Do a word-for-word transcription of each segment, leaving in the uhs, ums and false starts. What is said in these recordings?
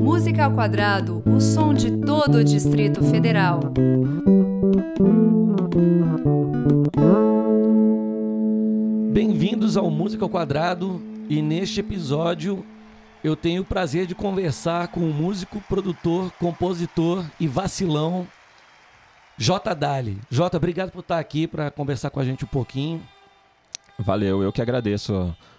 Música ao Quadrado, o som de todo o Distrito Federal. Bem-vindos ao Música ao Quadrado e neste episódio eu tenho o prazer de conversar com o músico, produtor, compositor e vacilão J. Dali. J, obrigado por estar aqui para conversar com a gente um pouquinho. Valeu, eu que agradeço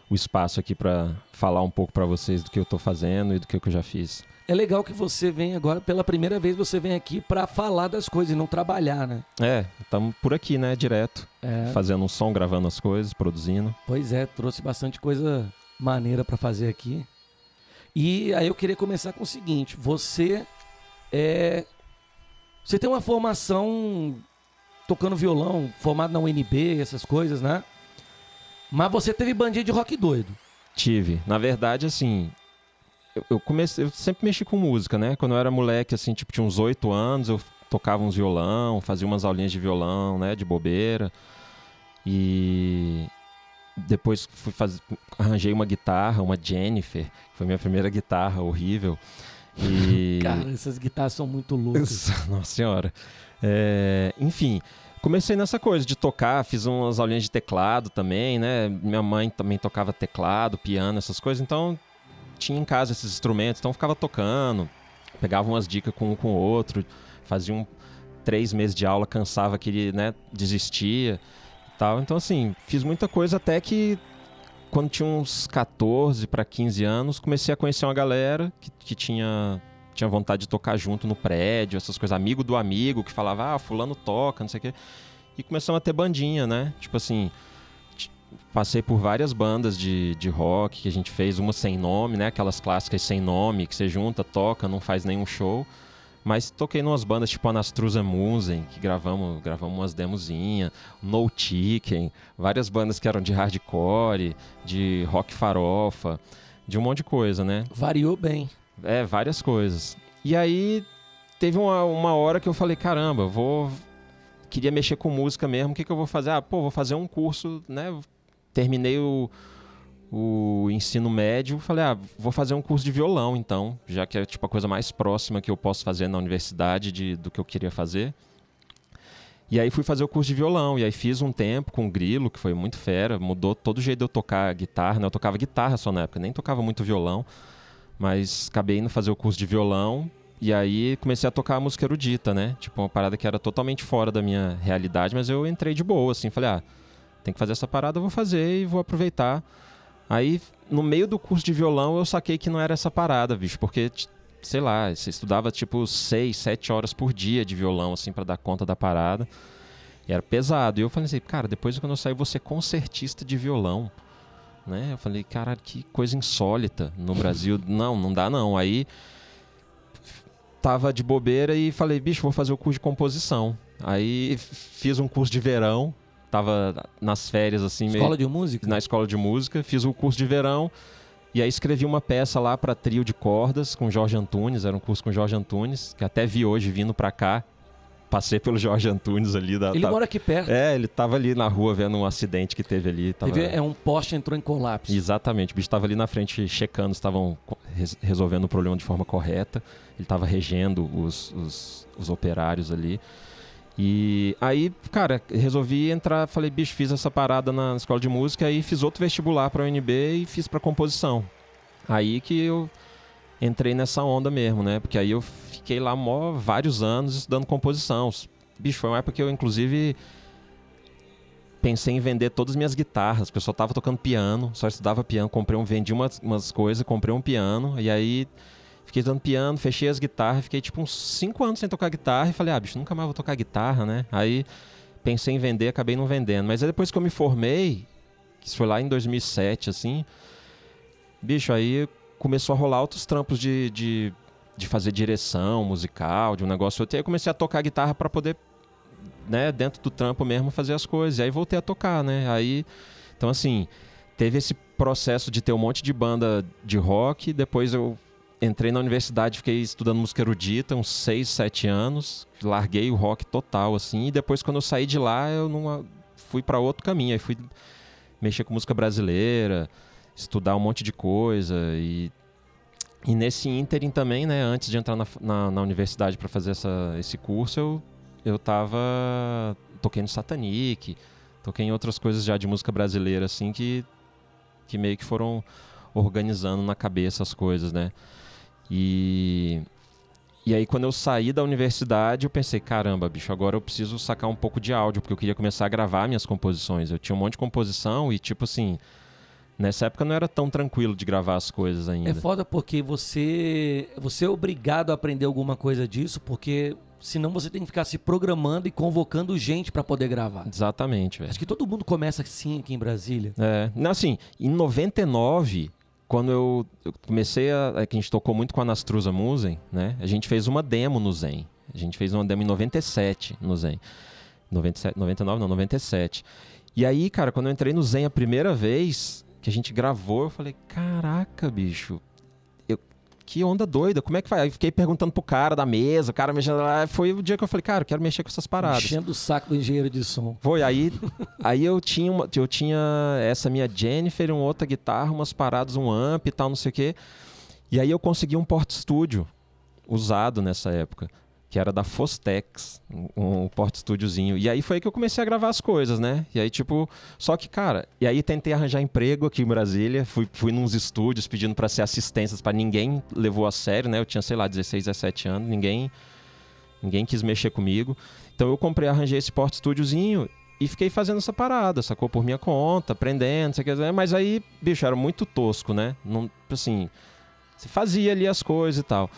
o espaço aqui para falar um pouco para vocês do que eu estou fazendo e do que eu já fiz. É legal que você vem agora, pela primeira vez você vem aqui para falar das coisas e não trabalhar, né? É, estamos por aqui, né, direto, é. Fazendo um som, gravando as coisas, produzindo. Pois é, trouxe bastante coisa maneira para fazer aqui. E aí eu queria começar com o seguinte, você é... Você tem uma formação tocando violão, formado na U N B, essas coisas, né? Mas você teve bandinha de rock doido. Tive. Na verdade, assim, eu, eu comecei, eu sempre mexi com música, né? Quando eu era moleque, assim, tipo, tinha uns oito anos, eu tocava uns violão, fazia umas aulinhas de violão, né? De bobeira. E... Depois fui fazer, arranjei uma guitarra, uma Jennifer, que foi minha primeira guitarra, horrível. E... Cara, essas guitarras são muito loucas. Nossa senhora. É... Enfim, comecei nessa coisa de tocar, fiz umas aulinhas de teclado também, né? Minha mãe também tocava teclado, piano, essas coisas, então tinha em casa esses instrumentos, então ficava tocando, pegava umas dicas com um com o outro, fazia um... três meses de aula, cansava que, né, desistia. Então, assim, fiz muita coisa até que quando tinha uns catorze para quinze anos, comecei a conhecer uma galera que, que tinha, tinha vontade de tocar junto no prédio, essas coisas, amigo do amigo, que falava, ah, fulano toca, não sei o quê. E começamos a ter bandinha, né? Tipo assim, t- passei por várias bandas de, de rock que a gente fez, uma sem nome, né? Aquelas clássicas sem nome, que você junta, toca, não faz nenhum show. Mas toquei em umas bandas tipo a Nastruza Musem, que gravamos, gravamos umas demozinhas, No Chicken, várias bandas que eram de hardcore, de rock farofa, de um monte de coisa, né? Variou bem. É, várias coisas. E aí teve uma, uma hora que eu falei, caramba, vou queria mexer com música mesmo, o que, que eu vou fazer? Ah, pô, vou fazer um curso, né? Terminei o... o ensino médio, falei, ah, vou fazer um curso de violão então, já que é tipo a coisa mais próxima que eu posso fazer na universidade de, do que eu queria fazer. E aí fui fazer o curso de violão, e aí fiz um tempo com o Grilo, que foi muito fera, mudou todo o jeito de eu tocar guitarra, né? Eu tocava guitarra só na época, nem tocava muito violão, mas acabei indo fazer o curso de violão, e aí comecei a tocar a música erudita, né? Tipo, uma parada que era totalmente fora da minha realidade, mas eu entrei de boa, assim, falei, ah, tem que fazer essa parada, eu vou fazer e vou aproveitar. Aí, no meio do curso de violão, eu saquei que não era essa parada, bicho, porque, sei lá, você estudava, tipo, seis, sete horas por dia de violão, assim, pra dar conta da parada, e era pesado. E eu falei assim, cara, depois quando eu sair, eu vou ser concertista de violão, né? Eu falei, caralho, que coisa insólita no Brasil. Não, não dá não. Aí, tava de bobeira e falei, bicho, vou fazer o curso de composição. Aí, fiz um curso de verão. Tava nas férias, assim... Escola meio... de música? Na escola de música. Fiz o curso de verão. E aí escrevi uma peça lá para trio de cordas com Jorge Antunes. Era um curso com Jorge Antunes, que até vi hoje vindo para cá. Passei pelo Jorge Antunes ali. Da, ele tava... mora aqui perto. É, ele tava ali na rua vendo um acidente que teve ali. Tava... Teve, é, um poste entrou em colapso. Exatamente. O bicho tava ali na frente checando se estavam res- resolvendo o problema de forma correta. Ele tava regendo os, os, os operários ali. E aí, cara, resolvi entrar, falei, bicho, fiz essa parada na escola de música, aí fiz outro vestibular pra U N B e fiz pra composição. Aí que eu entrei nessa onda mesmo, né? Porque aí eu fiquei lá mó vários anos estudando composição. Bicho, foi uma época que eu, inclusive, pensei em vender todas as minhas guitarras. O pessoal tava tocando piano, só estudava piano, comprei um, vendi umas, umas coisas, comprei um piano, e aí... Fiquei estudando piano, fechei as guitarras, fiquei tipo uns cinco anos sem tocar guitarra e falei, ah, bicho, nunca mais vou tocar guitarra, né? Aí pensei em vender, acabei não vendendo. Mas aí depois que eu me formei, que isso foi lá em dois mil e sete, assim, bicho, aí começou a rolar outros trampos de, de, de fazer direção musical, de um negócio. E aí eu comecei a tocar guitarra pra poder, né, dentro do trampo mesmo, fazer as coisas. E aí voltei a tocar, né? Aí, então assim, teve esse processo de ter um monte de banda de rock, depois eu... Entrei na universidade, fiquei estudando música erudita uns seis, sete anos, larguei o rock total, assim, e depois quando eu saí de lá, eu não fui para outro caminho, aí fui mexer com música brasileira, estudar um monte de coisa. E, e nesse ínterim também, né, antes de entrar na, na, na universidade para fazer essa, esse curso, eu, eu tava, toquei no Satanique, toquei em outras coisas já de música brasileira, assim, que, que meio que foram organizando na cabeça as coisas, né? E... E aí, quando eu saí da universidade, eu pensei, caramba, bicho, agora eu preciso sacar um pouco de áudio, porque eu queria começar a gravar minhas composições. Eu tinha um monte de composição e, tipo assim, nessa época não era tão tranquilo de gravar as coisas ainda. É foda porque você, você é obrigado a aprender alguma coisa disso, porque senão você tem que ficar se programando e convocando gente pra poder gravar. Exatamente, velho. Acho que todo mundo começa assim aqui em Brasília. É, assim, em noventa e nove... Quando eu, eu comecei, a, a gente tocou muito com a Nastruza Musem, né? A gente fez uma demo no Zen. A gente fez uma demo em noventa e sete no Zen. noventa e sete, noventa e nove, não, noventa e sete. E aí, cara, quando eu entrei no Zen a primeira vez que a gente gravou, eu falei, caraca, bicho, eu, que onda doida, como é que vai? Aí fiquei perguntando pro cara da mesa, o cara mexendo lá. Foi o dia que eu falei, cara, eu quero mexer com essas paradas. Enchendo o saco do engenheiro de som. Foi, aí, aí eu tinha uma, eu tinha essa minha Jennifer, uma outra guitarra, umas paradas, um amp e tal, não sei o quê. E aí eu consegui um Portastudio usado nessa época, que era da Fostex, um, um Portastudiozinho. E aí foi aí que eu comecei a gravar as coisas, né? E aí, tipo, só que, cara... E aí tentei arranjar emprego aqui em Brasília, fui, fui nos estúdios pedindo pra ser assistências, pra ninguém levou a sério, né? Eu tinha, sei lá, dezesseis, dezessete anos, ninguém, ninguém quis mexer comigo. Então eu comprei, arranjei esse Portastudiozinho e fiquei fazendo essa parada, sacou? Por minha conta, aprendendo, não sei o que, né? Mas aí, bicho, era muito tosco, né? Não, assim, você fazia ali as coisas e tal...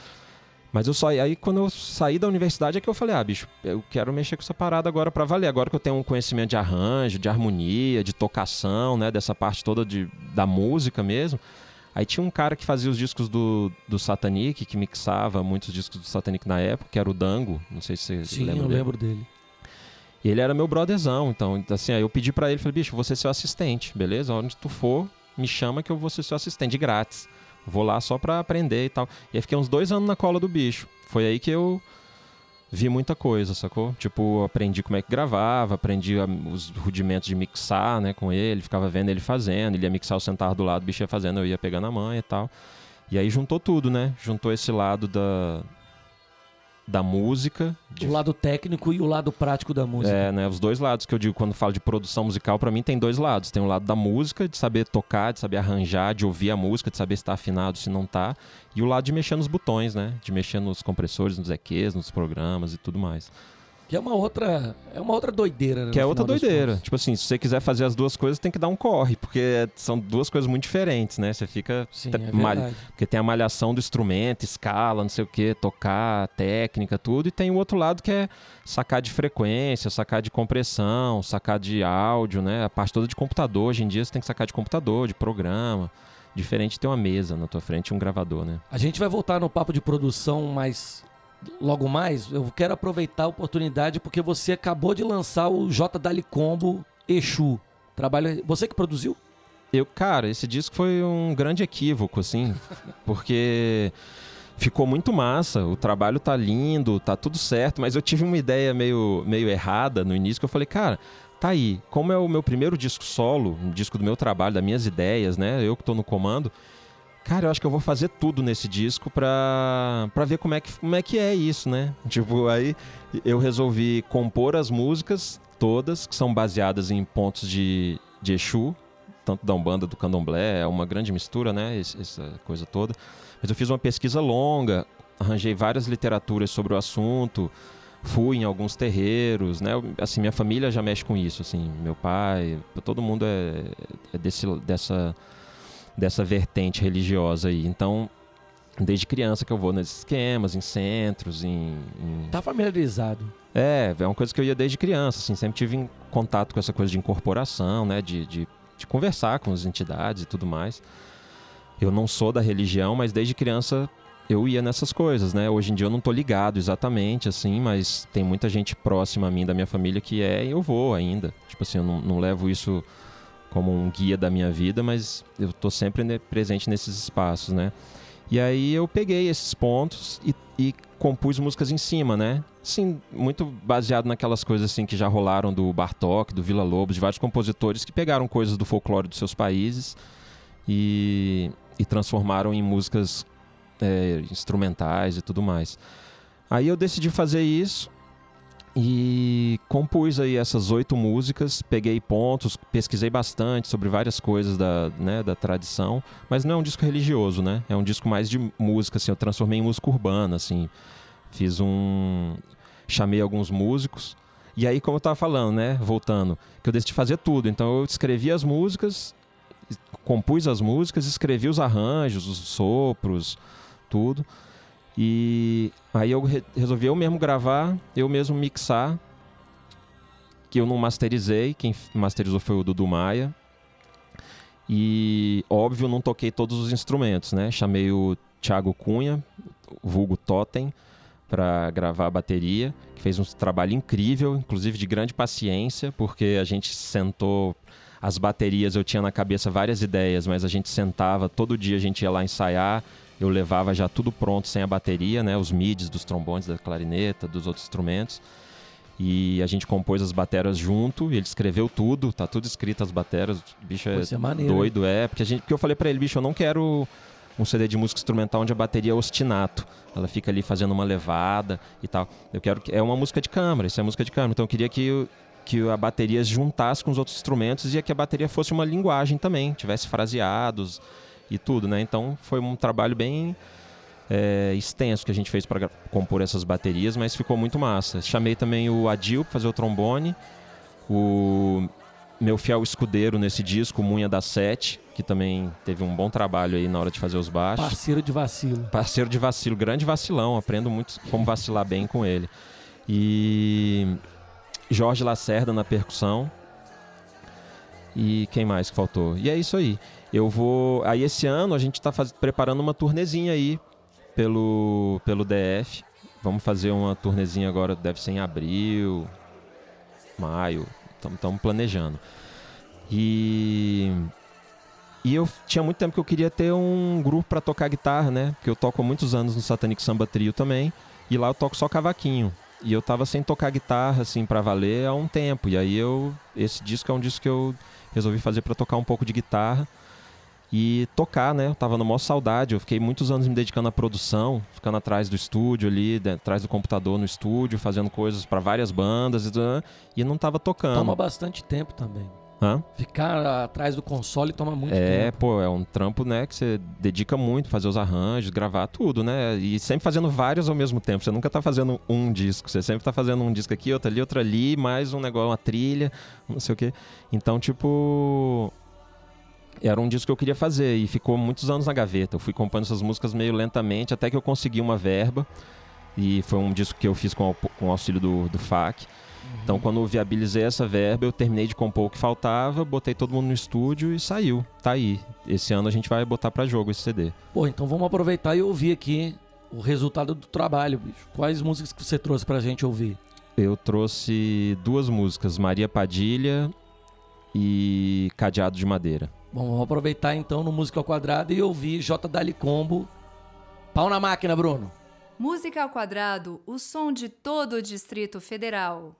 Mas eu só, aí quando eu saí da universidade é que eu falei, ah, bicho, eu quero mexer com essa parada agora pra valer. Agora que eu tenho um conhecimento de arranjo, de harmonia, de tocação, né, dessa parte toda de, da música mesmo. Aí tinha um cara que fazia os discos do, do Satanic, que mixava muitos discos do Satanic na época, que era o Dango, não sei se você Sim, lembra eu dele. lembro dele. E ele era meu brotherzão, então, assim, aí eu pedi pra ele, falei, bicho, vou ser seu assistente, beleza? Onde tu for, me chama que eu vou ser seu assistente, de grátis. Vou lá só pra aprender e tal. E aí fiquei uns dois anos na cola do bicho. Foi aí que eu vi muita coisa, sacou? Tipo, aprendi como é que gravava, aprendi a, os rudimentos de mixar, né, com ele. Ficava vendo ele fazendo. Ele ia mixar, eu sentava do lado, o bicho ia fazendo, eu ia pegando a mãe e tal. E aí juntou tudo, né? Juntou esse lado da, da música. De... O lado técnico e o lado prático da música. É, né? Os dois lados que eu digo quando falo de produção musical, pra mim tem dois lados. Tem o lado da música, de saber tocar, de saber arranjar, de ouvir a música, de saber se tá afinado, se não tá. E o lado de mexer nos botões, né? De mexer nos compressores, nos E Qs, nos programas e tudo mais. Que é uma outra, é uma outra doideira, né? Que é outra doideira. Tipo assim, se você quiser fazer as duas coisas, tem que dar um corre, porque são duas coisas muito diferentes, né? Você fica... Sim, é verdade. Porque tem a malhação do instrumento, escala, não sei o quê, tocar, técnica, tudo. E tem o outro lado que é sacar de frequência, sacar de compressão, sacar de áudio, né? A parte toda de computador. Hoje em dia você tem que sacar de computador, de programa. Diferente de ter uma mesa na tua frente e um gravador, né? A gente vai voltar no papo de produção mais... Logo mais, eu quero aproveitar a oportunidade porque você acabou de lançar o J. Dali Combo Exu. Trabalho... Você que produziu? Eu, cara, esse disco foi um grande equívoco, assim, porque ficou muito massa, o trabalho tá lindo, tá tudo certo, mas eu tive uma ideia meio, meio errada no início, que eu falei, cara, tá aí, como é o meu primeiro disco solo, um disco do meu trabalho, das minhas ideias, né, eu que tô no comando, cara, eu acho que eu vou fazer tudo nesse disco pra, pra ver como é, que, como é que é isso, né? Tipo, aí eu resolvi compor as músicas todas, que são baseadas em pontos de, de Exu, tanto da Umbanda, do Candomblé, é uma grande mistura, né? Esse, essa coisa toda. Mas eu fiz uma pesquisa longa, arranjei várias literaturas sobre o assunto, fui em alguns terreiros, né? Assim, minha família já mexe com isso, assim, meu pai, todo mundo é, é desse, dessa... dessa vertente religiosa aí. Então, desde criança que eu vou nesses esquemas, em centros, em... em... Tá familiarizado. É, é uma coisa que eu ia desde criança, assim, sempre tive em contato com essa coisa de incorporação, né, de, de, de conversar com as entidades e tudo mais. Eu não sou da religião, mas desde criança eu ia nessas coisas, né, hoje em dia eu não tô ligado exatamente, assim, mas tem muita gente próxima a mim, da minha família, que é, e eu vou ainda. Tipo assim, eu não, não levo isso... como um guia da minha vida, mas eu tô sempre presente nesses espaços, né? E aí eu peguei esses pontos e, e compus músicas em cima, né? Assim, muito baseado naquelas coisas assim que já rolaram do Bartók, do Villa-Lobos, de vários compositores que pegaram coisas do folclore dos seus países e, e transformaram em músicas é, instrumentais e tudo mais. Aí eu decidi fazer isso e compus aí essas oito músicas, peguei pontos, pesquisei bastante sobre várias coisas da, né, da tradição, mas não é um disco religioso, né? É um disco mais de música, assim, eu transformei em música urbana, assim. Fiz um... chamei alguns músicos, e aí, como eu tava falando, né, voltando, que eu decidi fazer tudo, então eu escrevi as músicas, compus as músicas, escrevi os arranjos, os sopros, tudo... E aí eu re- resolvi eu mesmo gravar, eu mesmo mixar, que eu não masterizei, quem masterizou foi o Dudu Maia. E óbvio, não toquei todos os instrumentos, né? Chamei o Thiago Cunha, Vulgo Totem, para gravar a bateria, que fez um trabalho incrível, inclusive de grande paciência, porque a gente sentou as baterias, eu tinha na cabeça várias ideias, mas a gente sentava, todo dia a gente ia lá ensaiar. Eu levava já tudo pronto, sem a bateria, né? Os midis dos trombones, da clarineta, dos outros instrumentos. E a gente compôs as baterias junto, ele escreveu tudo, tá tudo escrito as baterias. O bicho é, é maneiro, doido, hein? é. Porque, a gente, porque eu falei pra ele, bicho, eu não quero um C D de música instrumental onde a bateria é ostinato. Ela fica ali fazendo uma levada e tal. Eu quero que... É uma música de câmara, isso é música de câmara. Então eu queria que, eu, que a bateria juntasse com os outros instrumentos e que a bateria fosse uma linguagem também, tivesse fraseados... e tudo, né? Então foi um trabalho bem é, extenso que a gente fez para compor essas baterias, mas ficou muito massa. Chamei também o Adil para fazer o trombone, o meu fiel escudeiro nesse disco, o Munha da Sete, que também teve um bom trabalho aí na hora de fazer os baixos. Parceiro de vacilo. Parceiro de vacilo, grande vacilão, aprendo muito como vacilar bem com ele. E Jorge Lacerda na percussão. E quem mais que faltou? E é isso aí. Eu vou... Aí esse ano a gente tá faz... preparando uma turnezinha aí pelo... pelo D F. Vamos fazer uma turnezinha agora, deve ser em abril, maio. Estamos planejando. E... E eu tinha muito tempo que eu queria ter um grupo para tocar guitarra, né? Porque eu toco há muitos anos no Satanique Samba Trio também. E lá eu toco só cavaquinho. E eu tava sem tocar guitarra, assim, pra valer há um tempo. E aí eu... Esse disco é um disco que eu resolvi fazer pra tocar um pouco de guitarra. E tocar, né? Eu tava na maior saudade. Eu fiquei muitos anos me dedicando à produção. Ficando atrás do estúdio ali, de, atrás do computador no estúdio. Fazendo coisas pra várias bandas. E, e não tava tocando. Toma bastante tempo também. Hã? Ficar atrás do console toma muito é, tempo. É, pô. É um trampo, né? Que você dedica muito. Fazer os arranjos, gravar tudo, né? E sempre fazendo vários ao mesmo tempo. Você nunca tá fazendo um disco. Você sempre tá fazendo um disco aqui, outro ali, outro ali. Mais um negócio, uma trilha. Não sei o quê. Então, tipo... Era um disco que eu queria fazer e ficou muitos anos na gaveta. Eu fui compondo essas músicas meio lentamente até que eu consegui uma verba. E foi um disco que eu fiz com, com o auxílio do, do F A C. Uhum. Então, quando eu viabilizei essa verba, eu terminei de compor o que faltava, botei todo mundo no estúdio e saiu. Tá aí. Esse ano a gente vai botar pra jogo esse C D. Pô, então vamos aproveitar e ouvir aqui o resultado do trabalho, bicho. Quais músicas que você trouxe pra gente ouvir? Eu trouxe duas músicas, Maria Padilha e Cadeado de Madeira. Bom, vamos aproveitar então no Música ao Quadrado e ouvir J. Dali Combo. Pau na máquina, Bruno. Música ao Quadrado, o som de todo o Distrito Federal.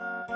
Música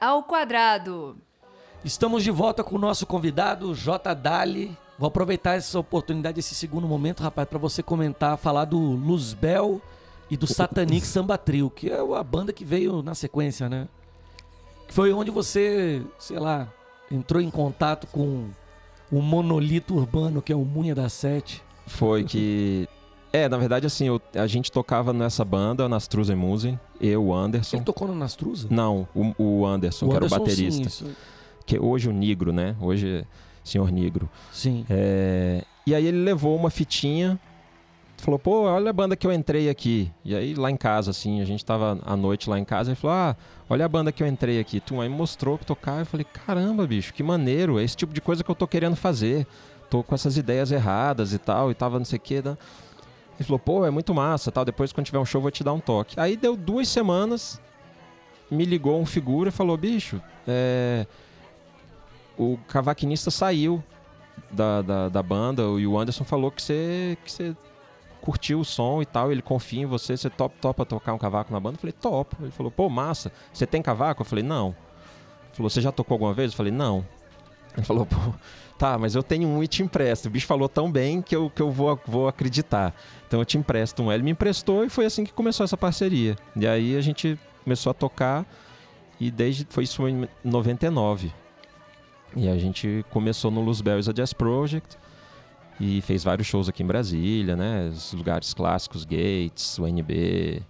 ao quadrado. Estamos de volta com o nosso convidado, J. Dali. Vou aproveitar essa oportunidade, esse segundo momento, rapaz, para você comentar, falar do Luzbel e do Satanique Samba Trio, que é a banda que veio na sequência, né? Foi onde você, sei lá, entrou em contato com o monolito urbano, que é o Munha da Sete. Foi que... É, na verdade, assim, eu, a gente tocava nessa banda, Nastruza Musem, eu, o Anderson. Ele tocou no Nastruza? Não, o, o Anderson, o que Anderson, era o baterista. Sim, que hoje o Nigro, né? Hoje é senhor Nigro. Sim. É, e aí ele levou uma fitinha, falou, pô, olha a banda que eu entrei aqui. E aí lá em casa, assim, a gente tava à noite lá em casa, ele falou, ah, olha a banda que eu entrei aqui. Tu aí me mostrou que tocava, eu falei, caramba, bicho, que maneiro, é esse tipo de coisa que eu tô querendo fazer. Tô com essas ideias erradas e tal, e tava não sei o quê, né? Ele falou, pô, é muito massa, tal, depois quando tiver um show vou te dar um toque. Aí deu duas semanas, me ligou um figura e falou, bicho, é... o cavaquinista saiu da, da, da banda e o Anderson falou que você que você curtiu o som e tal, ele confia em você, você top, topa tocar um cavaco na banda? Eu falei, topo. Ele falou, pô, massa, você tem cavaco? Eu falei, não. Ele falou, você já tocou alguma vez? Eu falei, não. Ele falou, pô, tá, mas eu tenho um e te empresto. O bicho falou tão bem que eu, que eu vou, vou acreditar. Então eu te empresto um. Ele me emprestou e foi assim que começou essa parceria. E aí a gente começou a tocar e desde foi isso em noventa e nove. E a gente começou no Luzbel e Jazz Project e fez vários shows aqui em Brasília, né? Os lugares clássicos, Gates, U N B,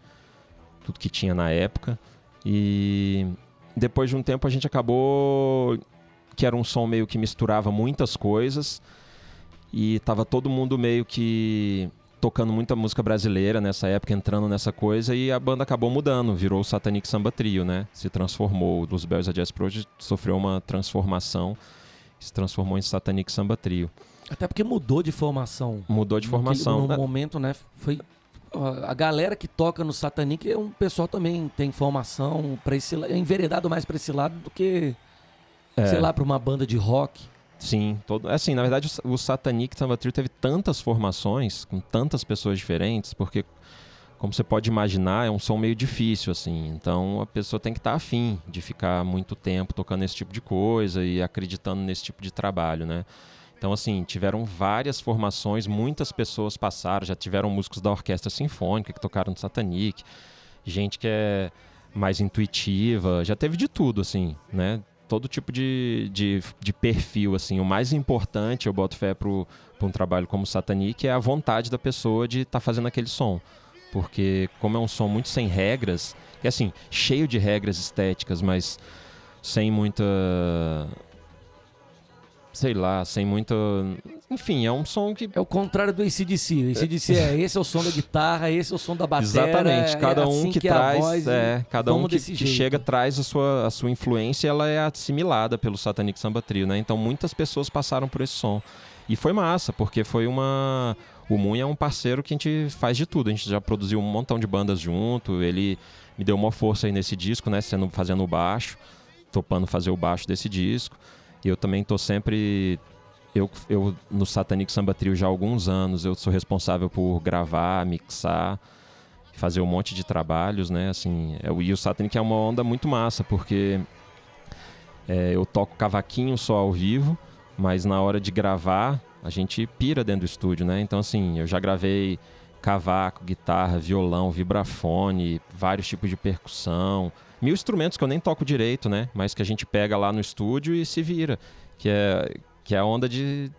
tudo que tinha na época. E depois de um tempo a gente acabou... que era um som meio que misturava muitas coisas e tava todo mundo meio que tocando muita música brasileira nessa época, entrando nessa coisa, e a banda acabou mudando, virou o Satanique Samba Trio, né? Se transformou, o Luzbel e Jazz Project sofreu uma transformação, se transformou em Satanique Samba Trio. Até porque mudou de formação. Mudou de formação. No, no né? momento, né, foi... A galera que toca no Satanique é um pessoal também, tem formação, pra esse, é enveredado mais para esse lado do que... É. Sei lá, para uma banda de rock. Sim, todo... assim, na verdade o Satanique Samba Trio teve tantas formações, com tantas pessoas diferentes, porque, como você pode imaginar, é um som meio difícil, assim. Então a pessoa tem que estar tá afim de ficar muito tempo tocando esse tipo de coisa e acreditando nesse tipo de trabalho, né? Então, assim, tiveram várias formações, muitas pessoas passaram, já tiveram músicos da orquestra sinfônica que tocaram no Satanique, gente que é mais intuitiva, já teve de tudo, assim, né? Todo tipo de, de, de perfil, assim. O mais importante, eu boto fé para um trabalho como o Satanique, é a vontade da pessoa de estar tá fazendo aquele som. Porque como é um som muito sem regras, é assim, cheio de regras estéticas, mas sem muita... sei lá, sem muita... Enfim, é um som que... É o contrário do A C D C. O A C D C é esse é o som da guitarra, esse é o som da bateria. Exatamente. Cada é assim um que, que traz... Voz, é, cada um que, que chega, traz a sua, a sua influência, ela é assimilada pelo Satanique Samba Trio, né? Então, muitas pessoas passaram por esse som. E foi massa, porque foi uma... O Munha é um parceiro que a gente faz de tudo. A gente já produziu um montão de bandas junto. Ele me deu uma força aí nesse disco, né? Sendo, fazendo o baixo. Topando fazer o baixo desse disco. E eu também tô sempre... Eu, eu no Satanique Samba Trio já há alguns anos, eu sou responsável por gravar, mixar, fazer um monte de trabalhos, né? Assim, é, e o Satanique é uma onda muito massa, porque é, eu toco cavaquinho só ao vivo, mas na hora de gravar, a gente pira dentro do estúdio, né? Então, assim, eu já gravei cavaco, guitarra, violão, vibrafone, vários tipos de percussão... Mil instrumentos que eu nem toco direito, né? Mas que a gente pega lá no estúdio e se vira. Que é, que é a onda de,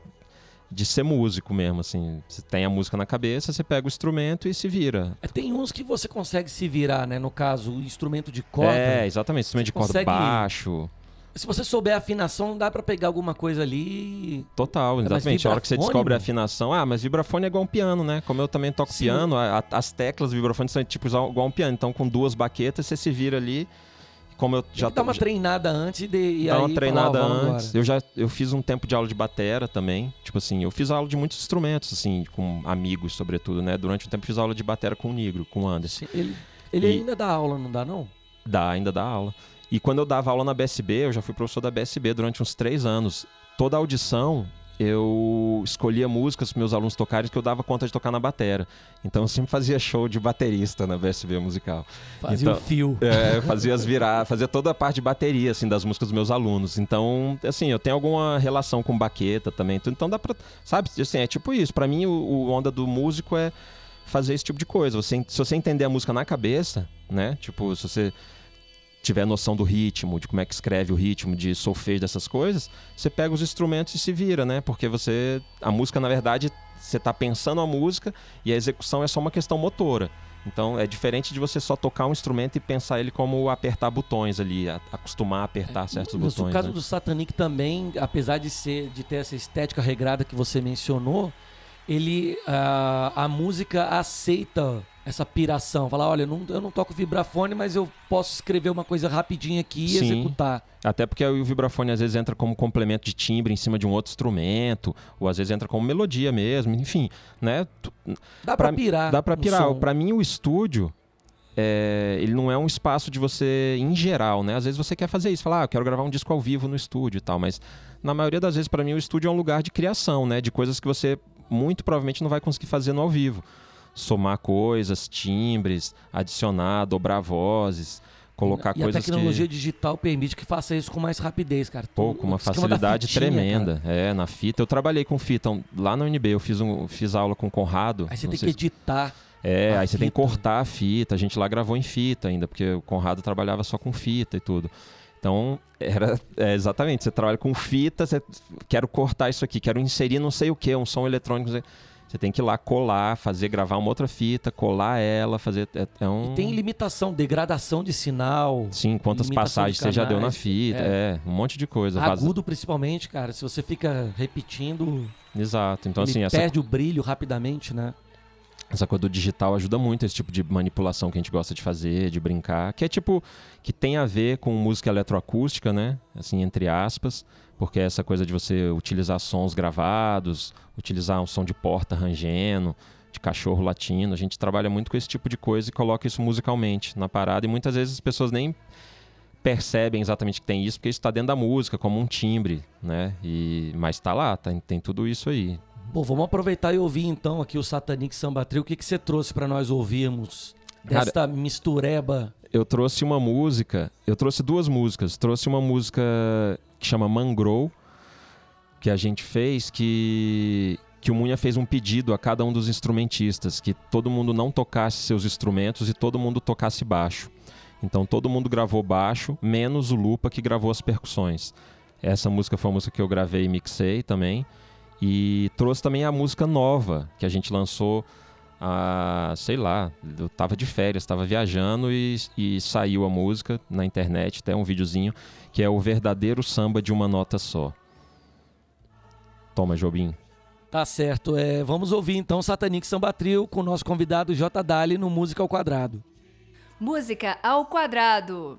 de ser músico mesmo, assim. Você tem a música na cabeça, você pega o instrumento e se vira. É, tem uns que você consegue se virar, né? No caso, o instrumento de corda. É, exatamente. Instrumento de corda consegue... baixo. Se você souber a afinação, dá pra pegar alguma coisa ali... Total, exatamente. A hora que você descobre a afinação... Ah, mas vibrafone é igual um piano, né? Como eu também toco Sim. piano, a, a, as teclas do vibrafone são tipo igual um piano. Então, com duas baquetas, você se vira ali... Como eu já... Dá uma treinada antes de... E dá aí, uma treinada antes. Eu já eu fiz um tempo de aula de batera também. Tipo assim, eu fiz aula de muitos instrumentos, assim, com amigos, sobretudo, né? Durante um tempo, eu fiz aula de batera com o Nigro, com o Anderson. Ele, ele e... ainda dá aula, não dá, não? Dá, ainda dá aula. E quando eu dava aula na B S B, eu já fui professor da B S B durante uns três anos. Toda audição, eu escolhia músicas para meus alunos tocarem que eu dava conta de tocar na batera. Então, eu sempre fazia show de baterista na B S B musical. Fazia então, o fio. É, fazia as viradas, fazia toda a parte de bateria, assim, das músicas dos meus alunos. Então, assim, eu tenho alguma relação com baqueta também. Então, dá pra... Sabe, assim, é tipo isso. Para mim, o, o onda do músico é fazer esse tipo de coisa. Você, se você entender a música na cabeça, né? Tipo, se você... tiver noção do ritmo, de como é que escreve o ritmo, de solfejo, dessas coisas, você pega os instrumentos e se vira, né? Porque você... A música, na verdade, você tá pensando a música e a execução é só uma questão motora. Então, é diferente de você só tocar um instrumento e pensar ele como apertar botões ali, a, acostumar a apertar é, certos botões. No caso, né, do Satanique também, apesar de, ser, de ter essa estética regrada que você mencionou, ele... A, a música aceita... essa piração, falar, olha, eu não, eu não toco vibrafone, mas eu posso escrever uma coisa rapidinha aqui e Sim. executar. Até porque o vibrafone às vezes entra como complemento de timbre em cima de um outro instrumento, ou às vezes entra como melodia mesmo, enfim, né? Dá pra, pra pirar. Dá pra pirar. Pra mim, o estúdio, é, ele não é um espaço de você, em geral, né? Às vezes você quer fazer isso, falar, ah, eu quero gravar um disco ao vivo no estúdio e tal, mas na maioria das vezes, pra mim, o estúdio é um lugar de criação, né? De coisas que você muito provavelmente não vai conseguir fazer no ao vivo. somar coisas, timbres, adicionar, dobrar vozes, colocar e coisas que... E a tecnologia que... digital permite que faça isso com mais rapidez, cara. Pô, com uma facilidade fitinha, tremenda. Cara. É, na fita. Eu trabalhei com fita lá na U N B, eu fiz, um, fiz aula com o Conrado. Aí você tem que se... editar. É, a aí você fita. Tem que cortar a fita. A gente lá gravou em fita ainda, porque o Conrado trabalhava só com fita e tudo. Então, era é, exatamente, você trabalha com fita, você quero cortar isso aqui, quero inserir não sei o que, um som eletrônico, você tem que ir lá colar, fazer, gravar uma outra fita, colar ela, fazer... É, é um... E tem limitação, degradação de sinal... Sim, quantas passagens você já deu na fita, é, é um monte de coisa. Agudo vaza... principalmente, cara, se você fica repetindo... Exato, então assim... Essa... perde o brilho rapidamente, né? Essa coisa do digital ajuda muito esse tipo de manipulação que a gente gosta de fazer, de brincar, que é tipo, que tem a ver com música eletroacústica, né? Assim, entre aspas, porque é essa coisa de você utilizar sons gravados, utilizar um som de porta rangendo, de cachorro latindo. A gente trabalha muito com esse tipo de coisa e coloca isso musicalmente na parada, e muitas vezes as pessoas nem percebem exatamente que tem isso, porque isso tá dentro da música, como um timbre, né? E, mas tá lá, tá, tem tudo isso aí. Bom, vamos aproveitar e ouvir então aqui o Satanique Samba Trio. O que, que você trouxe para nós ouvirmos desta Cara, mistureba? Eu trouxe uma música, eu trouxe duas músicas. Trouxe uma música que chama Mangrou, que a gente fez, que, que o Munha fez um pedido a cada um dos instrumentistas, que todo mundo não tocasse seus instrumentos e todo mundo tocasse baixo. Então todo mundo gravou baixo, menos o Lupa, que gravou as percussões. Essa música foi uma música que eu gravei e mixei também. E trouxe também a música nova, que a gente lançou, a, sei lá, eu tava de férias, tava viajando e, e saiu a música na internet, até um videozinho, que é o verdadeiro samba de uma nota só. Toma, Jobim. Tá certo, é, vamos ouvir então Satanique Samba Trio com o nosso convidado J. Dali no Música ao Quadrado. Música ao Quadrado.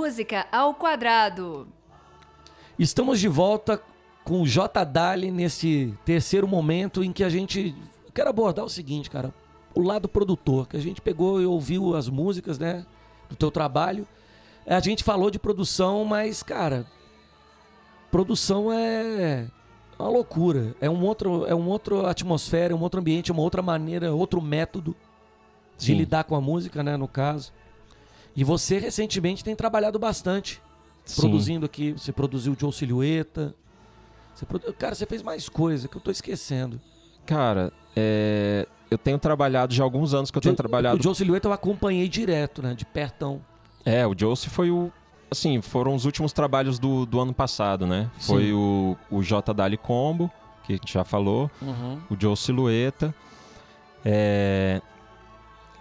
música ao quadrado. Estamos de volta com o J. Dali nesse terceiro momento em que a gente... Eu quero abordar o seguinte, cara. O lado produtor, que a gente pegou e ouviu as músicas, né, do teu trabalho. A gente falou de produção, mas, cara, produção é uma loucura. É um outro, é um outro atmosfera, é um outro ambiente, é uma outra maneira, outro método de Sim. lidar com a música, né, no caso. E você, recentemente, tem trabalhado bastante, Sim. produzindo aqui. Você produziu o Joe Silhueta. Você produ... Cara, você fez mais coisa que eu tô esquecendo. Cara, é... eu tenho trabalhado já há alguns anos que eu tenho o trabalhado... O Joe Silhueta eu acompanhei direto, né, de pertão. É, o Joe foi o... Assim, foram os últimos trabalhos do, do ano passado, né? Sim. Foi o, o J. Dali Combo, que a gente já falou. Uhum. O Joe Silhueta. É...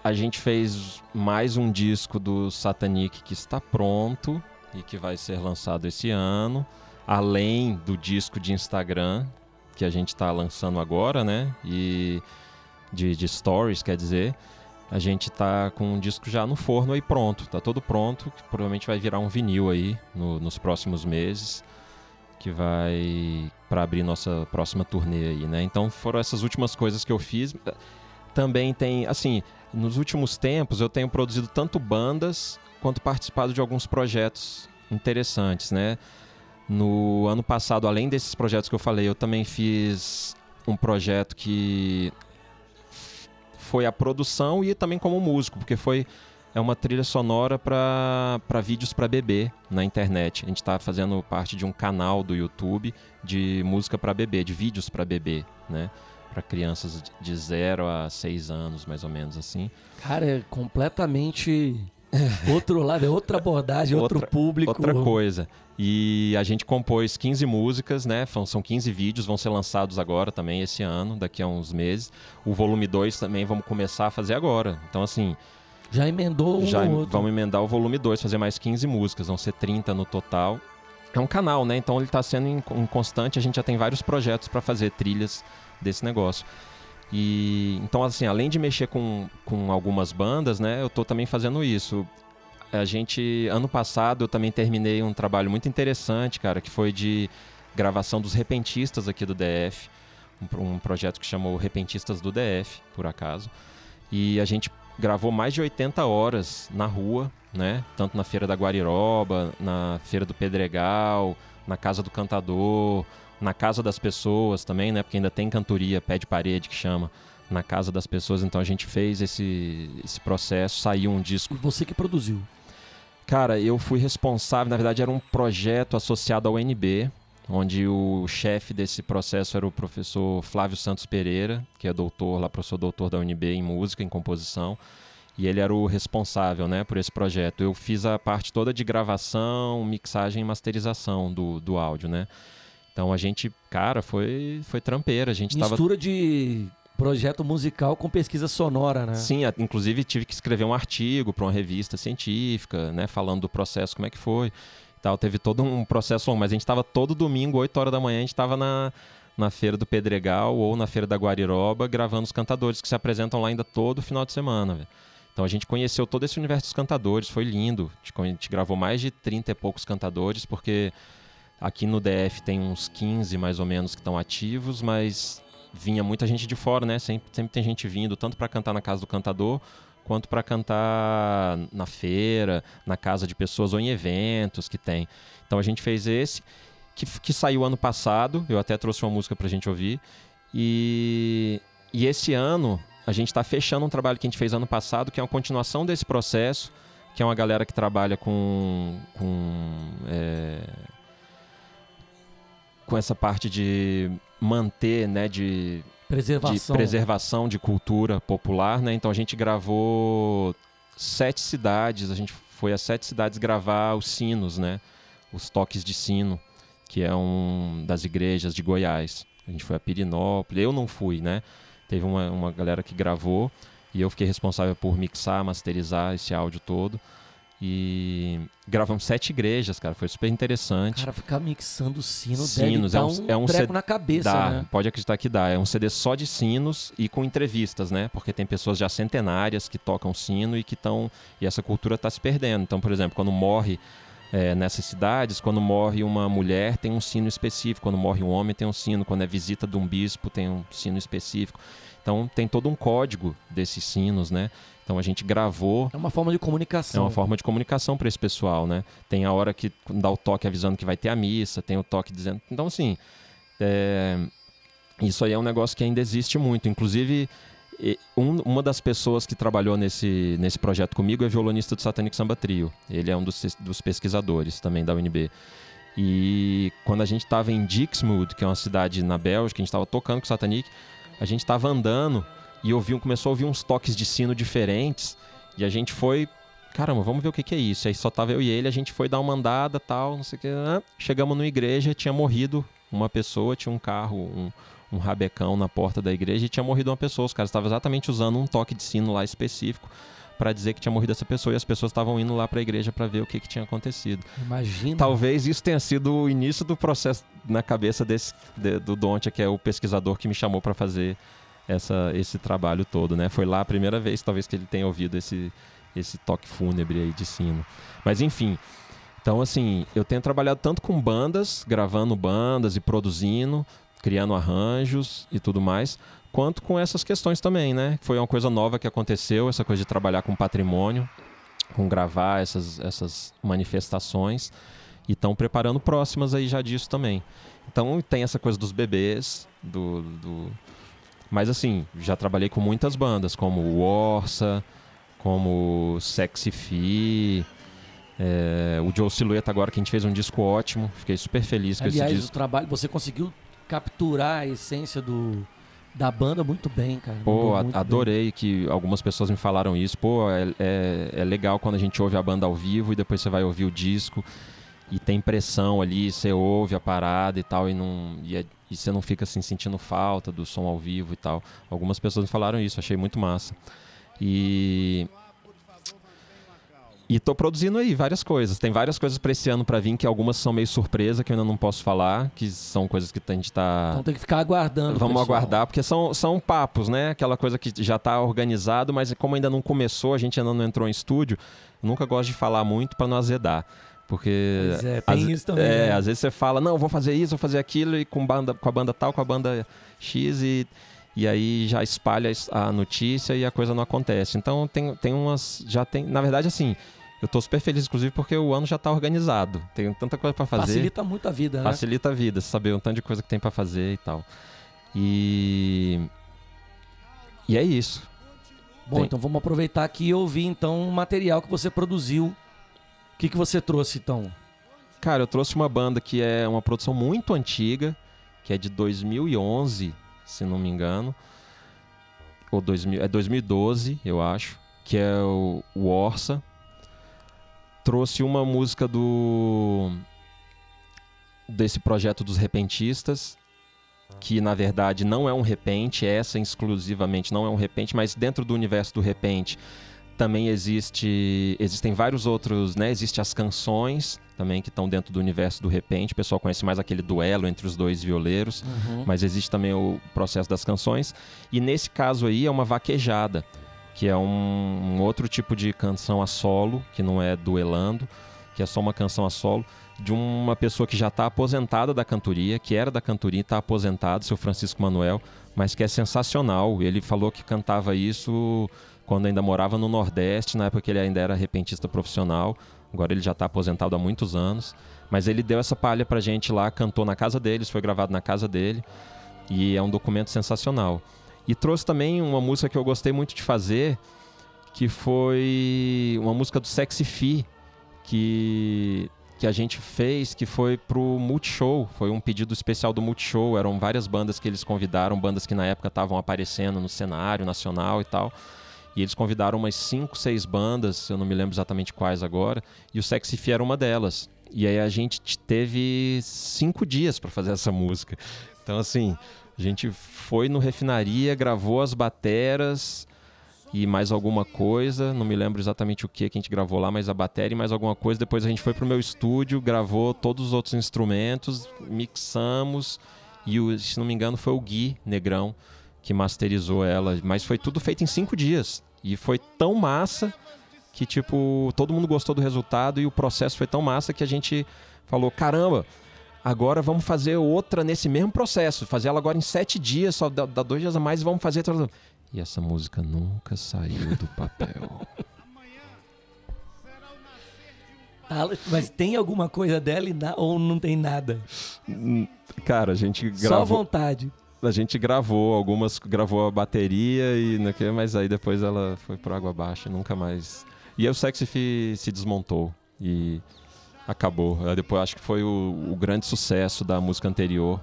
A gente fez mais um disco do Satanic que está pronto e que vai ser lançado esse ano, além do disco de Instagram que a gente está lançando agora, né? E de, de stories, quer dizer, a gente está com um disco já no forno aí pronto, tá todo pronto, que provavelmente vai virar um vinil aí no, nos próximos meses, que vai para abrir nossa próxima turnê aí, né? Então foram essas últimas coisas que eu fiz. Também tem, assim, nos últimos tempos eu tenho produzido tanto bandas quanto participado de alguns projetos interessantes, né? No ano passado, além desses projetos que eu falei, eu também fiz um projeto que foi a produção e também como músico, porque foi é uma trilha sonora para vídeos para bebê na internet. A gente está fazendo parte de um canal do YouTube de música para bebê, de vídeos para bebê, né? Para crianças de zero a seis anos, mais ou menos, assim. Cara, é completamente outro lado, é outra abordagem, outra, outro público. Outra coisa. E a gente compôs quinze músicas, né? São quinze vídeos, vão ser lançados agora também, esse ano, daqui a uns meses. O volume dois também vamos começar a fazer agora. Então, assim... Já emendou um já em, outro. Vamos emendar o volume dois, fazer mais quinze músicas, vão ser trinta no total. É um canal, né? Então, ele está sendo em, em constante, a gente já tem vários projetos para fazer trilhas desse negócio. E então, assim, além de mexer com, com algumas bandas, né, eu tô também fazendo isso. A gente, ano passado, eu também terminei um trabalho muito interessante, cara, que foi de gravação dos repentistas aqui do D F, um, um projeto que chamou Repentistas do D F, por acaso. E a gente gravou mais de oitenta horas na rua, né, tanto na Feira da Guariroba, na Feira do Pedregal, na Casa do Cantador, na Casa das Pessoas também, né? Porque ainda tem cantoria, pé de parede que chama, na Casa das Pessoas. Então a gente fez esse, esse processo, saiu um disco. E você que produziu? Cara, eu fui responsável, na verdade era um projeto associado ao U N B, onde o chefe desse processo era o professor Flávio Santos Pereira, que é doutor, lá professor doutor da U N B em música, em composição. E ele era o responsável, né, por esse projeto. Eu fiz a parte toda de gravação, mixagem e masterização do, do áudio, né? Então a gente, cara, foi, foi trampeira. A gente mistura tava... de projeto musical com pesquisa sonora, né? Sim, inclusive tive que escrever um artigo para uma revista científica, né? Falando do processo, como é que foi e tal. Teve todo um processo longo, mas a gente estava todo domingo, oito horas da manhã, a gente estava na, na Feira do Pedregal ou na Feira da Guariroba gravando os cantadores que se apresentam lá ainda todo final de semana, velho. Então a gente conheceu todo esse universo dos cantadores, foi lindo. A gente gravou mais de trinta e poucos cantadores, porque... Aqui no D F tem uns quinze, mais ou menos, que estão ativos, mas vinha muita gente de fora, né? Sempre, sempre tem gente vindo, tanto para cantar na Casa do Cantador, quanto para cantar na feira, na casa de pessoas ou em eventos que tem. Então a gente fez esse, que, que saiu ano passado, eu até trouxe uma música para a gente ouvir. E, e esse ano a gente está fechando um trabalho que a gente fez ano passado, que é uma continuação desse processo, que é uma galera que trabalha com... com é... com essa parte de manter, né, de preservação, de, preservação de cultura popular, né? Então a gente gravou sete cidades, a gente foi a sete cidades gravar os sinos, né? Os toques de sino, que é um das igrejas de Goiás. A gente foi a Pirinópolis, eu não fui, né? Teve uma, uma galera que gravou e eu fiquei responsável por mixar, masterizar esse áudio todo. E gravamos sete igrejas, cara. Foi super interessante. Cara, ficar mixando sino sinos, deve dar é um, é um treco C D, na cabeça, dá, né? Pode acreditar que dá. É um C D só de sinos e com entrevistas, né? Porque tem pessoas já centenárias que tocam sino e que estão... E essa cultura está se perdendo. Então, por exemplo, quando morre é, nessas cidades, quando morre uma mulher tem um sino específico, quando morre um homem tem um sino, quando é visita de um bispo tem um sino específico. Então tem todo um código desses sinos, né? Então a gente gravou... É uma forma de comunicação. É uma forma de comunicação para esse pessoal, né? Tem a hora que dá o toque avisando que vai ter a missa, tem o toque dizendo... Então, assim, é... isso aí é um negócio que ainda existe muito. Inclusive... Um, uma das pessoas que trabalhou nesse, nesse projeto comigo é violonista do Satanic Samba Trio. Ele é um dos, dos pesquisadores também da U N B. E quando a gente estava em Dixmude, que é uma cidade na Bélgica, a gente estava tocando com o Satanic, a gente estava andando e ouviu, começou a ouvir uns toques de sino diferentes. E a gente foi, caramba, vamos ver o que, que é isso. Aí só tava eu e ele, a gente foi dar uma andada, tal, não sei o que. Né? Chegamos numa igreja, tinha morrido uma pessoa, tinha um carro, um... um rabecão na porta da igreja e tinha morrido uma pessoa. Os caras estavam exatamente usando um toque de sino lá específico para dizer que tinha morrido essa pessoa, e as pessoas estavam indo lá para a igreja para ver o que, que tinha acontecido. Imagina. Talvez isso tenha sido o início do processo na cabeça desse, de, do Dontia, que é o pesquisador que me chamou para fazer essa, esse trabalho todo, né? Foi lá a primeira vez, talvez, que ele tenha ouvido esse, esse toque fúnebre aí de sino. Mas, enfim... Então, assim, eu tenho trabalhado tanto com bandas, gravando bandas e produzindo... criando arranjos e tudo mais, quanto com essas questões também, né? Foi uma coisa nova que aconteceu, essa coisa de trabalhar com patrimônio, com gravar essas, essas manifestações, e estão preparando próximas aí já disso também. Então tem essa coisa dos bebês, do, do... mas assim, já trabalhei com muitas bandas, como o Orsa, como o Sexy Fee... É... o Joe Silhueta agora, que a gente fez um disco ótimo, fiquei super feliz com Aliás, esse disco. Aliás, o trabalho, você conseguiu capturar a essência do, da banda muito bem, cara. Pô, a, muito adorei bem. Que algumas pessoas me falaram isso. Pô, é, é, é legal quando a gente ouve a banda ao vivo e depois você vai ouvir o disco e tem pressão ali, você ouve a parada e tal, e, não, e, é, e você não fica assim sentindo falta do som ao vivo e tal. Algumas pessoas me falaram isso, achei muito massa. E... E tô produzindo aí várias coisas. Tem várias coisas para esse ano para vir, que algumas são meio surpresa, que eu ainda não posso falar, que são coisas que a gente tá... Então tem que ficar aguardando. Vamos pessoal. aguardar, porque são, são papos, né? Aquela coisa que já tá organizado, mas como ainda não começou, a gente ainda não entrou em estúdio, eu nunca gosto de falar muito para não azedar. Porque... Pois é, tem às, isso também. É, né? Às vezes você fala, não, vou fazer isso, vou fazer aquilo, e com, banda, com a banda tal, com a banda X, e... E aí já espalha a notícia e a coisa não acontece. Então tem, tem umas... já tem, na verdade, assim, eu tô super feliz, inclusive, porque o ano já tá organizado. Tem tanta coisa pra fazer. Facilita muito a vida, né? Facilita a vida, saber um tanto de coisa que tem pra fazer e tal. E... E é isso. Bom, tem... então vamos aproveitar aqui e ouvir, então, o material que você produziu. O que, que você trouxe, então? Cara, eu trouxe uma banda que é uma produção muito antiga, que é de dois mil e onze... se não me engano, ou dois mil, é dois mil e doze, eu acho, que é o, o Orsa. Trouxe uma música do desse projeto dos repentistas, que na verdade não é um repente, essa exclusivamente não é um repente, mas dentro do universo do repente também existe, existem vários outros, né? Existem as canções também, que estão dentro do universo do repente. O pessoal conhece mais aquele duelo entre os dois violeiros, uhum. Mas existe também o processo das canções. E nesse caso aí é uma vaquejada, que é um, um outro tipo de canção a solo, que não é duelando, que é só uma canção a solo, de uma pessoa que já está aposentada da cantoria, que era da cantoria e está aposentado, seu Francisco Manuel, mas que é sensacional. Ele falou que cantava isso... quando ainda morava no Nordeste, na época que ele ainda era repentista profissional. Agora ele já está aposentado há muitos anos. Mas ele deu essa palha pra gente lá, cantou na casa dele, isso foi gravado na casa dele. E é um documento sensacional. E trouxe também uma música que eu gostei muito de fazer, que foi uma música do Sexy Fee, que, que a gente fez, que foi pro Multishow. Foi um pedido especial do Multishow. Eram várias bandas que eles convidaram, bandas que na época estavam aparecendo no cenário nacional e tal. E eles convidaram umas cinco, seis bandas, eu não me lembro exatamente quais agora, e o Sexy Fee era uma delas. E aí a gente teve cinco dias para fazer essa música. Então, assim, a gente foi no Refinaria, gravou as bateras e mais alguma coisa, não me lembro exatamente o que que a gente gravou lá, mas a bateria e mais alguma coisa. Depois a gente foi pro meu estúdio, gravou todos os outros instrumentos, mixamos, e o, se não me engano foi o Gui Negrão que masterizou ela, mas foi tudo feito em cinco dias. E foi tão massa que, tipo, todo mundo gostou do resultado e o processo foi tão massa que a gente falou, caramba, agora vamos fazer outra nesse mesmo processo, fazer ela agora em sete dias, só dá, dá dois dias a mais e vamos fazer... E essa música nunca saiu do papel. Ah, mas tem alguma coisa dela e na, ou não tem nada? Cara, a gente gravou... Só vontade. A gente gravou, algumas gravou a bateria, e não que, mas aí depois ela foi por água abaixo, nunca mais... E aí o Sexy Fee se desmontou e acabou. Aí depois acho que foi o, o grande sucesso da música anterior.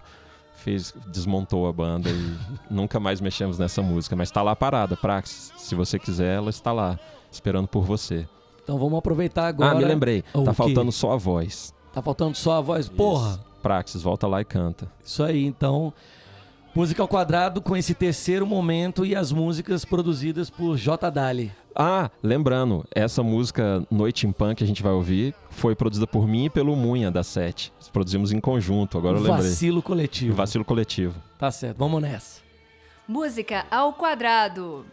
Fez, desmontou a banda e nunca mais mexemos nessa música. Mas tá lá parada, Praxis. Se você quiser, ela está lá, esperando por você. Então vamos aproveitar agora. Ah, me lembrei. O tá quê? Faltando só a voz. Tá faltando só a voz, porra. Isso. Praxis, volta lá e canta. Isso aí, então. Música ao Quadrado com esse terceiro momento e as músicas produzidas por J. Dali. Ah, lembrando, essa música Noite em Pan que a gente vai ouvir foi produzida por mim e pelo Munha da Sete. Produzimos em conjunto, agora eu lembrei. Vacilo coletivo. Vacilo coletivo. Tá certo, vamos nessa. Música ao Quadrado.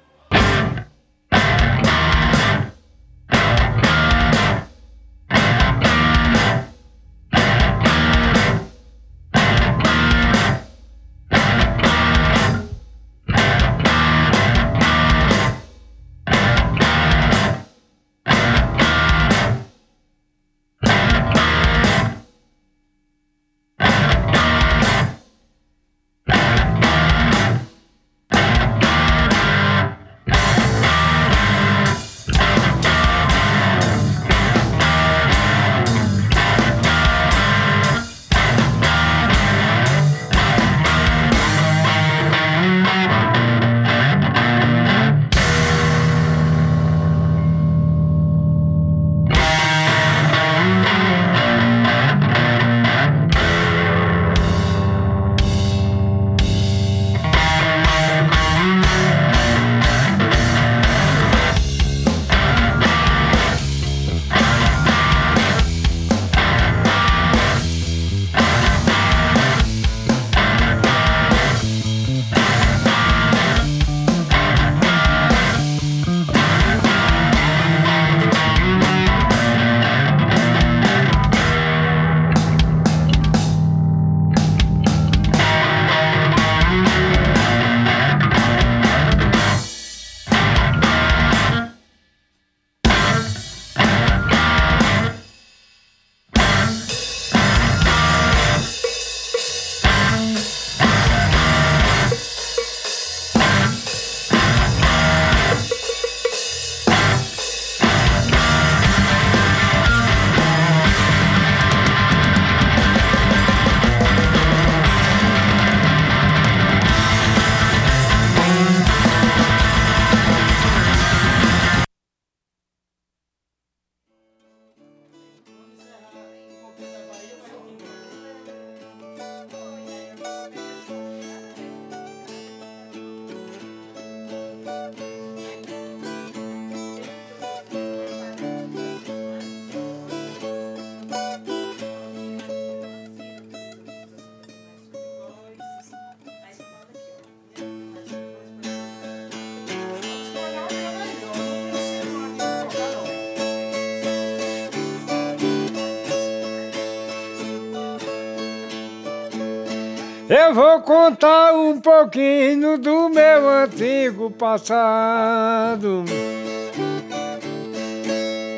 Eu vou contar um pouquinho do meu antigo passado.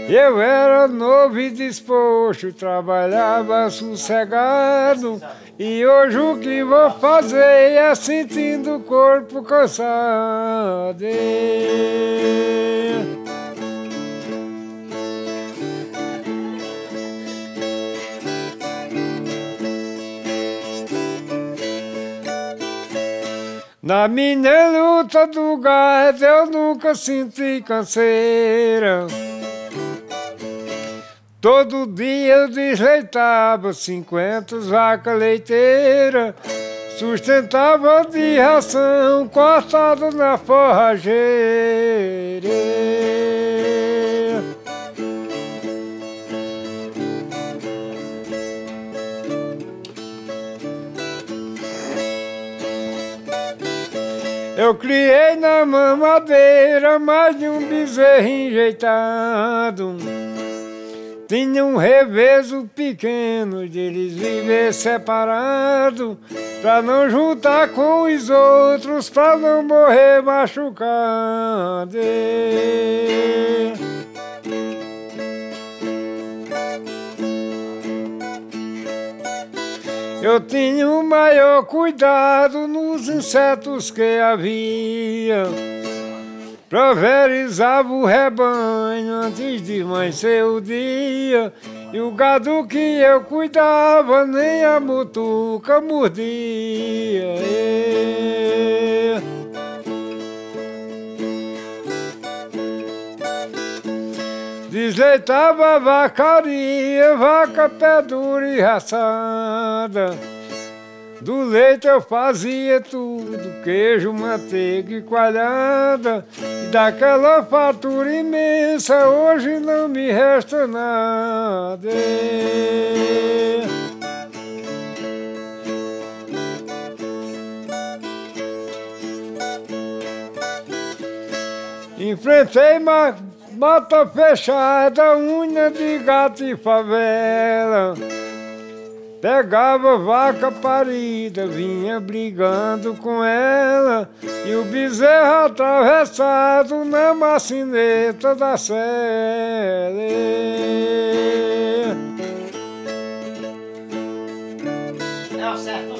Eu era novo e disposto, trabalhava sossegado. E hoje o que vou fazer é sentindo o corpo cansado. Na minha luta do gás eu nunca senti canseira. Todo dia eu desleitava cinquenta vacas leiteiras, sustentava de ração cortada na forrageira. Eu criei na mamadeira mais de um bezerrinho enjeitado. Tinha um revezo pequeno de eles viver separado, pra não juntar com os outros, pra não morrer machucado. Eu tinha o maior cuidado nos insetos que havia, pulverizava o rebanho antes de amanhecer o dia, e o gado que eu cuidava nem a mutuca mordia. Desleitava a vacaria, vaca pé dura e raçada. Do leite eu fazia tudo, queijo, manteiga e coalhada. E daquela fatura imensa hoje não me resta nada. Enfrentei ma- mata fechada, unha de gato e favela. Pegava vaca parida, vinha brigando com ela, e o bezerro atravessado na macineta da Célia. Não, certo não.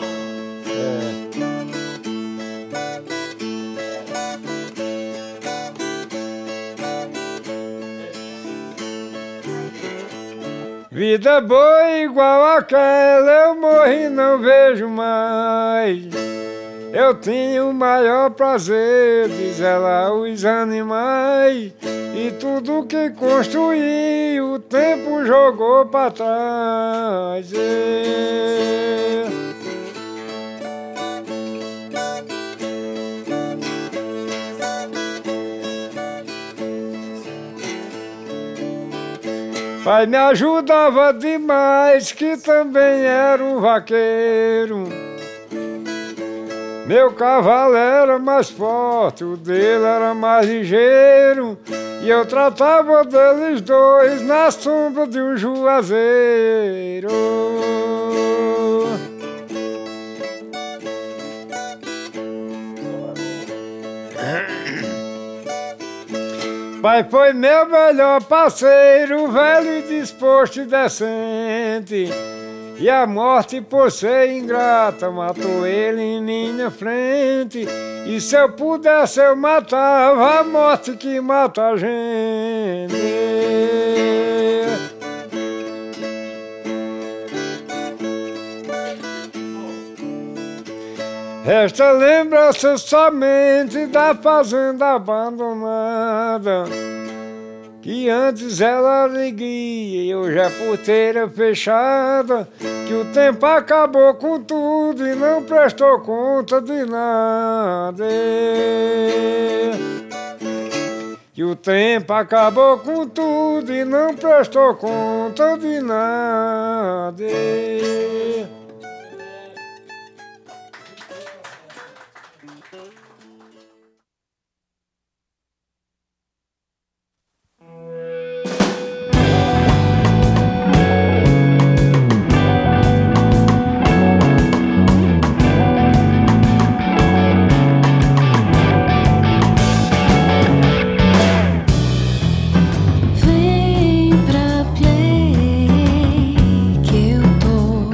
Vida boa igual aquela, eu morri, não vejo mais. Eu tinha o maior prazer de zelar os animais, e tudo que construí o tempo jogou pra trás. É. Pai me ajudava demais, que também era um vaqueiro. Meu cavalo era mais forte, o dele era mais ligeiro, e eu tratava deles dois na sombra de um juazeiro. Pai foi meu melhor parceiro, velho, disposto e decente, e a morte por ser ingrata matou ele em minha frente, e se eu pudesse eu matava a morte que mata a gente. Resta lembrança somente da fazenda abandonada, que antes era alegria e hoje é porteira fechada, que o tempo acabou com tudo e não prestou conta de nada. Que o tempo acabou com tudo e não prestou conta de nada. Vem pra play que eu tô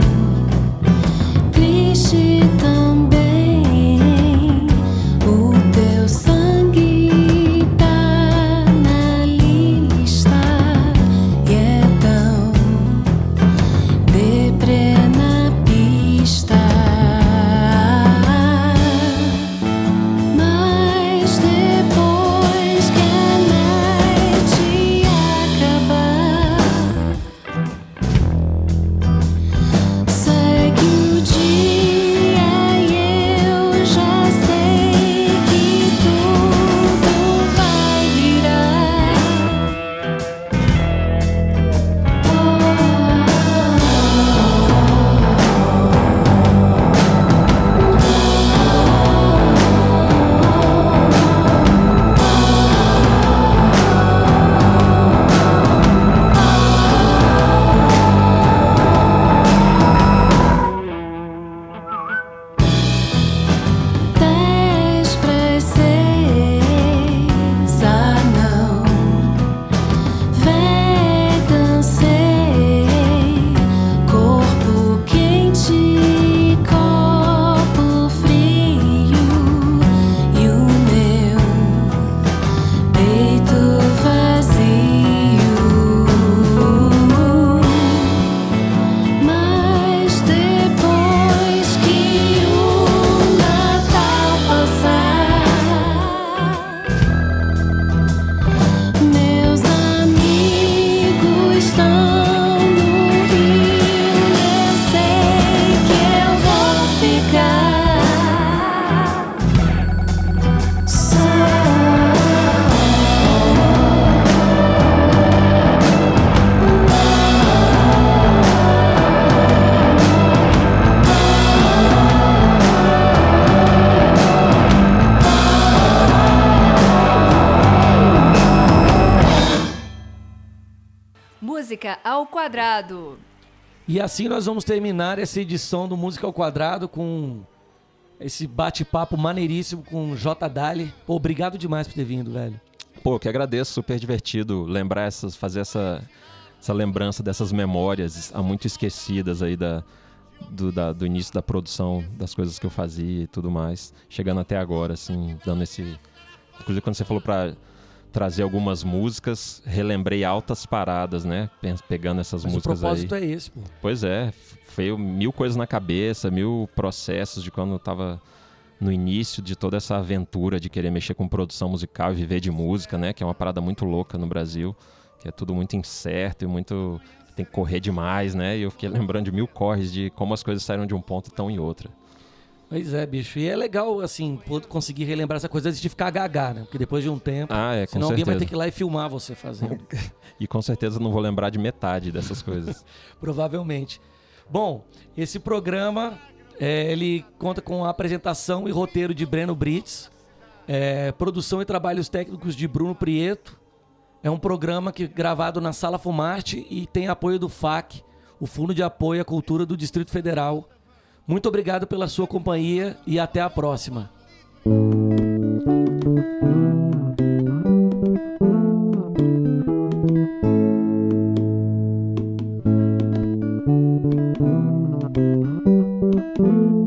Música ao Quadrado. E assim nós vamos terminar essa edição do Música ao Quadrado com esse bate-papo maneiríssimo com o J. Dali. Pô, obrigado demais por ter vindo, velho. Pô, que agradeço, super divertido lembrar essas, fazer essa, essa lembrança dessas memórias há muito esquecidas aí da, do, da, do início da produção, das coisas que eu fazia e tudo mais, chegando até agora, assim, dando esse... Inclusive, quando você falou pra trazer algumas músicas, relembrei altas paradas, né? Pegando essas Mas músicas aí. Mas o propósito aí. É esse, pô. Pois é, foi mil coisas na cabeça, mil processos de quando eu tava... no início de toda essa aventura de querer mexer com produção musical e viver de música, né? Que é uma parada muito louca no Brasil, que é tudo muito incerto e muito... tem que correr demais, né? E eu fiquei lembrando de mil corres, de como as coisas saíram de um ponto e tão em outra. Pois é, bicho. E é legal, assim, conseguir relembrar essa coisa antes de ficar gaga, né? Porque depois de um tempo, ah, é, senão alguém vai ter que ir lá e filmar você fazendo. E com certeza não vou lembrar de metade dessas coisas. Provavelmente. Bom, esse programa... É, ele conta com a apresentação e roteiro de Breno Brits, é, produção e trabalhos técnicos de Bruno Prieto. É um programa que, gravado na Sala Fumarte e tem apoio do F A C, o Fundo de Apoio à Cultura do Distrito Federal. Muito obrigado pela sua companhia e até a próxima. Thank you.